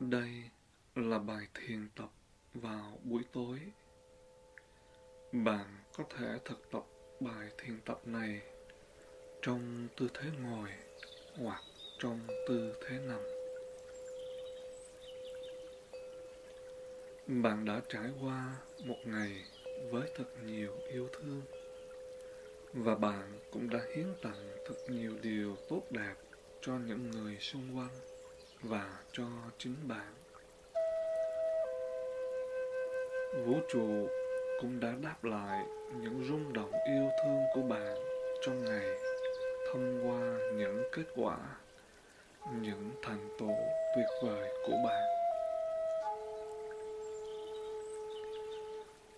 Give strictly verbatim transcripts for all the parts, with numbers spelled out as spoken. Đây là bài thiền tập vào buổi tối. Bạn có thể thực tập bài thiền tập này trong tư thế ngồi hoặc trong tư thế nằm. Bạn đã trải qua một ngày với thật nhiều yêu thương, và bạn cũng đã hiến tặng thật nhiều điều tốt đẹp cho những người xung quanh và cho chính bạn. Vũ trụ cũng đã đáp lại những rung động yêu thương của bạn trong ngày thông qua những kết quả, những thành tựu tuyệt vời của bạn.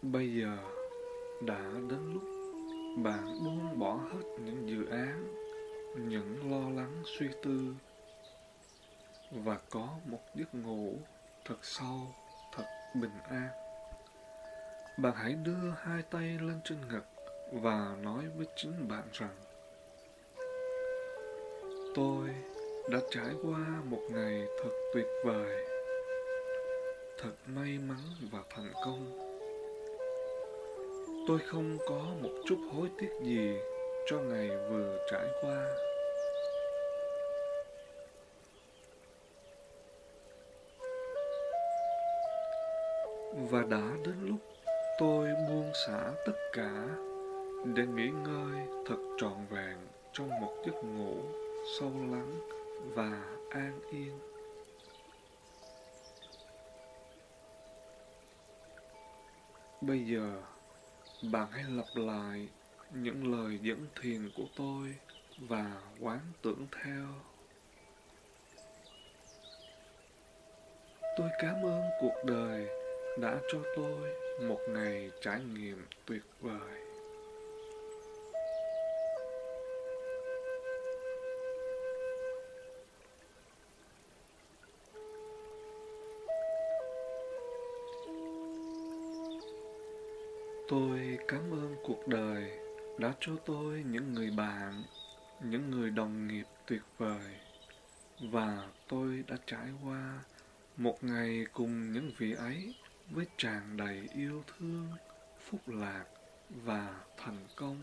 Bây giờ đã đến lúc bạn buông bỏ hết những dự án, những lo lắng suy tư và có một giấc ngủ thật sâu, thật bình an. Bạn hãy đưa hai tay lên trên ngực và nói với chính bạn rằng: tôi đã trải qua một ngày thật tuyệt vời, thật may mắn và thành công. Tôi không có một chút hối tiếc gì cho ngày vừa trải qua. Và đã đến lúc tôi buông xả tất cả để nghỉ ngơi thật trọn vẹn trong một giấc ngủ sâu lắng và an yên. Bây giờ, bạn hãy lặp lại những lời dẫn thiền của tôi và quán tưởng theo. Tôi cảm ơn cuộc đời đã cho tôi một ngày trải nghiệm tuyệt vời. Tôi cảm ơn cuộc đời đã cho tôi những người bạn, những người đồng nghiệp tuyệt vời, và tôi đã trải qua một ngày cùng những vị ấy với tràn đầy yêu thương, phúc lạc và thành công.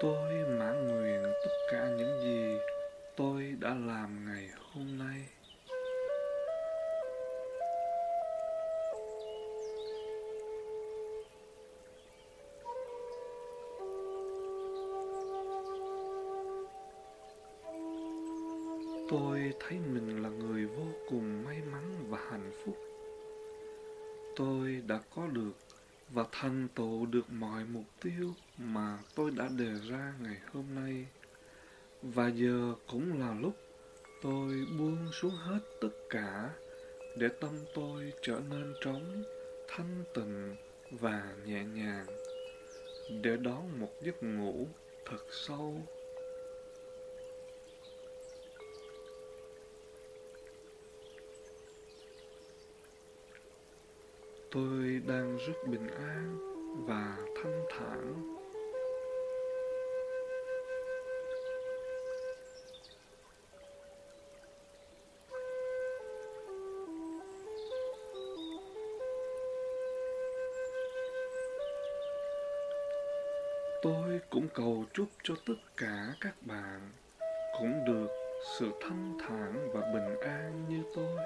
Tôi mãn nguyện tất cả những gì tôi đã làm ngày hôm nay. Tôi thấy mình là người vô cùng may mắn và hạnh phúc. Tôi đã có được và thành tựu được mọi mục tiêu mà tôi đã đề ra ngày hôm nay. Và giờ cũng là lúc tôi buông xuống hết tất cả để tâm tôi trở nên trống, thanh tịnh và nhẹ nhàng, để đón một giấc ngủ thật sâu. Tôi đang rất bình an và thanh thản. Tôi cũng cầu chúc cho tất cả các bạn cũng được sự thanh thản và bình an như tôi.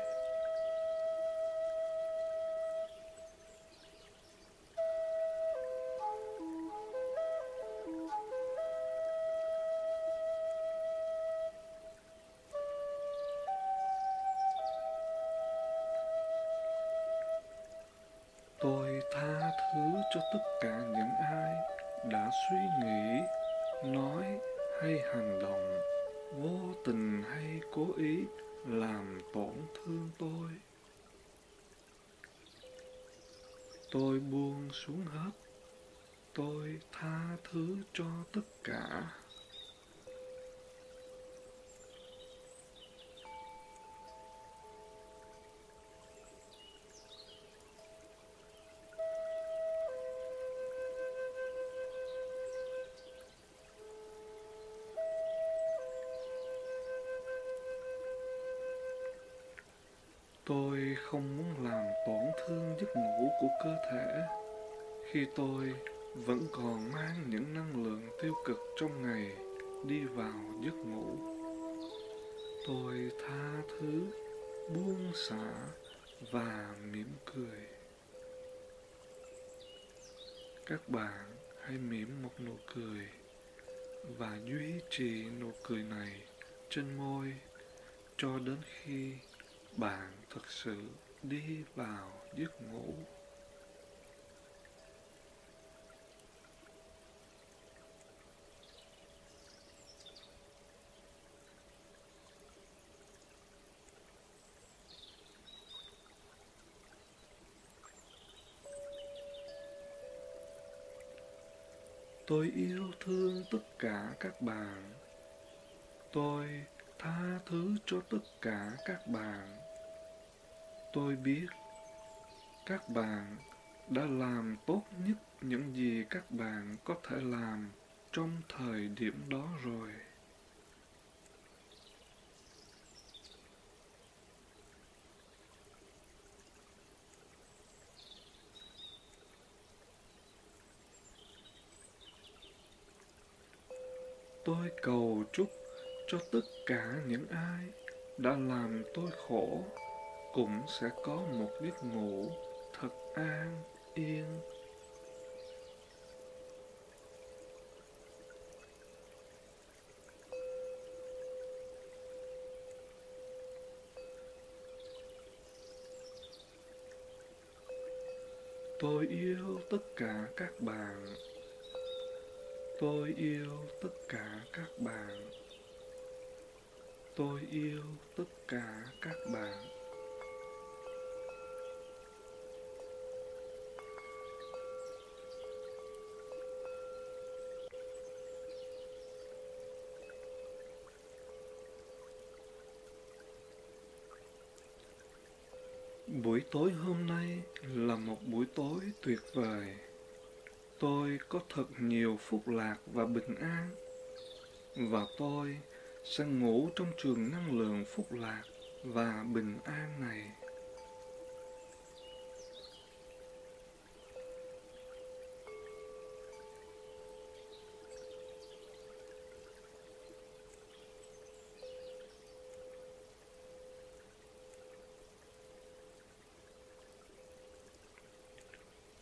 Tôi tha thứ cho tất cả những ai đã suy nghĩ, nói hay hành động vô tình hay cố ý làm tổn thương tôi. Tôi buông xuống hết. Tôi tha thứ cho tất cả. Tôi không muốn làm tổn thương giấc ngủ của cơ thể khi tôi vẫn còn mang những năng lượng tiêu cực trong ngày đi vào giấc ngủ. Tôi tha thứ, buông xả và mỉm cười. Các bạn hãy mỉm một nụ cười và duy trì nụ cười này trên môi cho đến khi bạn thực sự đi vào giấc ngủ. Tôi yêu thương tất cả các bạn. Tôi tha thứ cho tất cả các bạn. Tôi biết các bạn đã làm tốt nhất những gì các bạn có thể làm trong thời điểm đó rồi. Tôi cầu chúc cho tất cả những ai đã làm tôi khổ cũng sẽ có một giấc ngủ thật an yên. Tôi yêu tất cả các bạn. Tôi yêu tất cả các bạn. Tôi yêu tất cả các bạn. Buổi tối hôm nay là một buổi tối tuyệt vời. Tôi có thật nhiều phúc lạc và bình an, và tôi sẽ ngủ trong trường năng lượng phúc lạc và bình an này.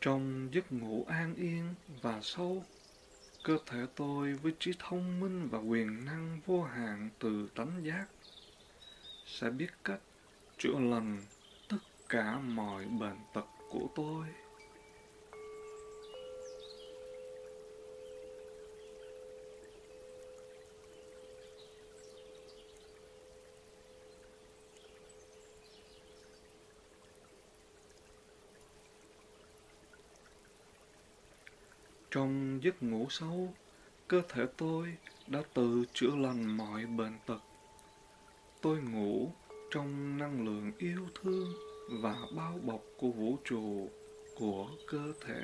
Trong giấc ngủ an yên và sâu, cơ thể tôi với trí thông minh và quyền năng vô hạn từ tánh giác sẽ biết cách chữa lành tất cả mọi bệnh tật của tôi. Trong giấc ngủ sâu, cơ thể tôi đã tự chữa lành mọi bệnh tật. Tôi ngủ trong năng lượng yêu thương và bao bọc của vũ trụ, của cơ thể.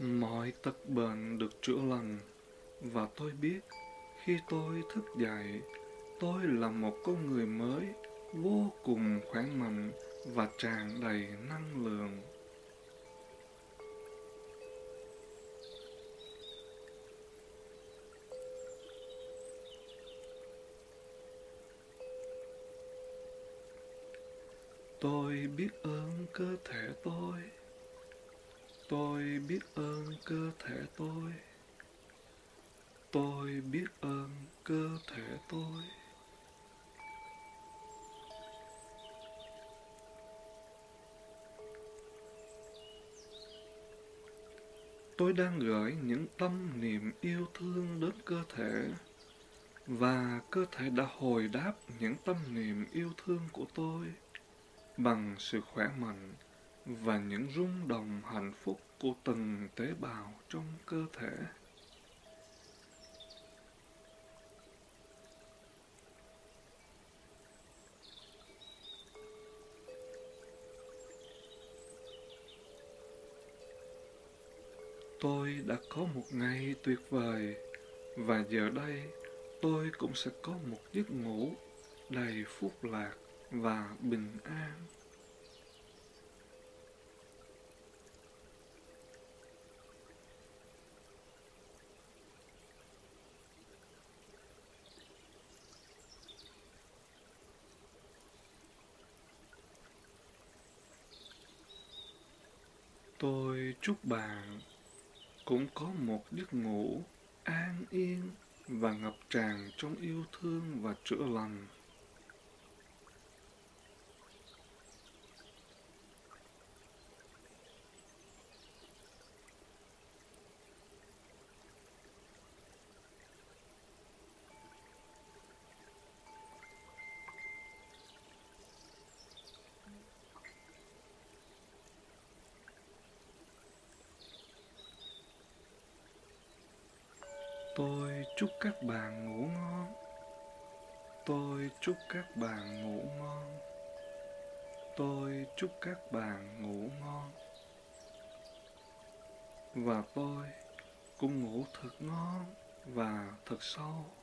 Mọi tật bệnh được chữa lành. Và tôi biết, khi tôi thức dậy, tôi là một con người mới, vô cùng khỏe mạnh và tràn đầy năng lượng. Tôi biết ơn cơ thể tôi. Tôi biết ơn cơ thể tôi. Tôi biết ơn cơ thể tôi. Tôi đang gửi những tâm niệm yêu thương đến cơ thể, và cơ thể đã hồi đáp những tâm niệm yêu thương của tôi bằng sự khỏe mạnh và những rung động hạnh phúc của từng tế bào trong cơ thể. Tôi đã có một ngày tuyệt vời, và giờ đây tôi cũng sẽ có một giấc ngủ đầy phúc lạc và bình an. Tôi chúc bạn cũng có một giấc ngủ an yên và ngập tràn trong yêu thương và chữa lành. Tôi chúc các bạn ngủ ngon. Tôi chúc các bạn ngủ ngon. Tôi chúc các bạn ngủ ngon. Và tôi cũng ngủ thật ngon và thật sâu.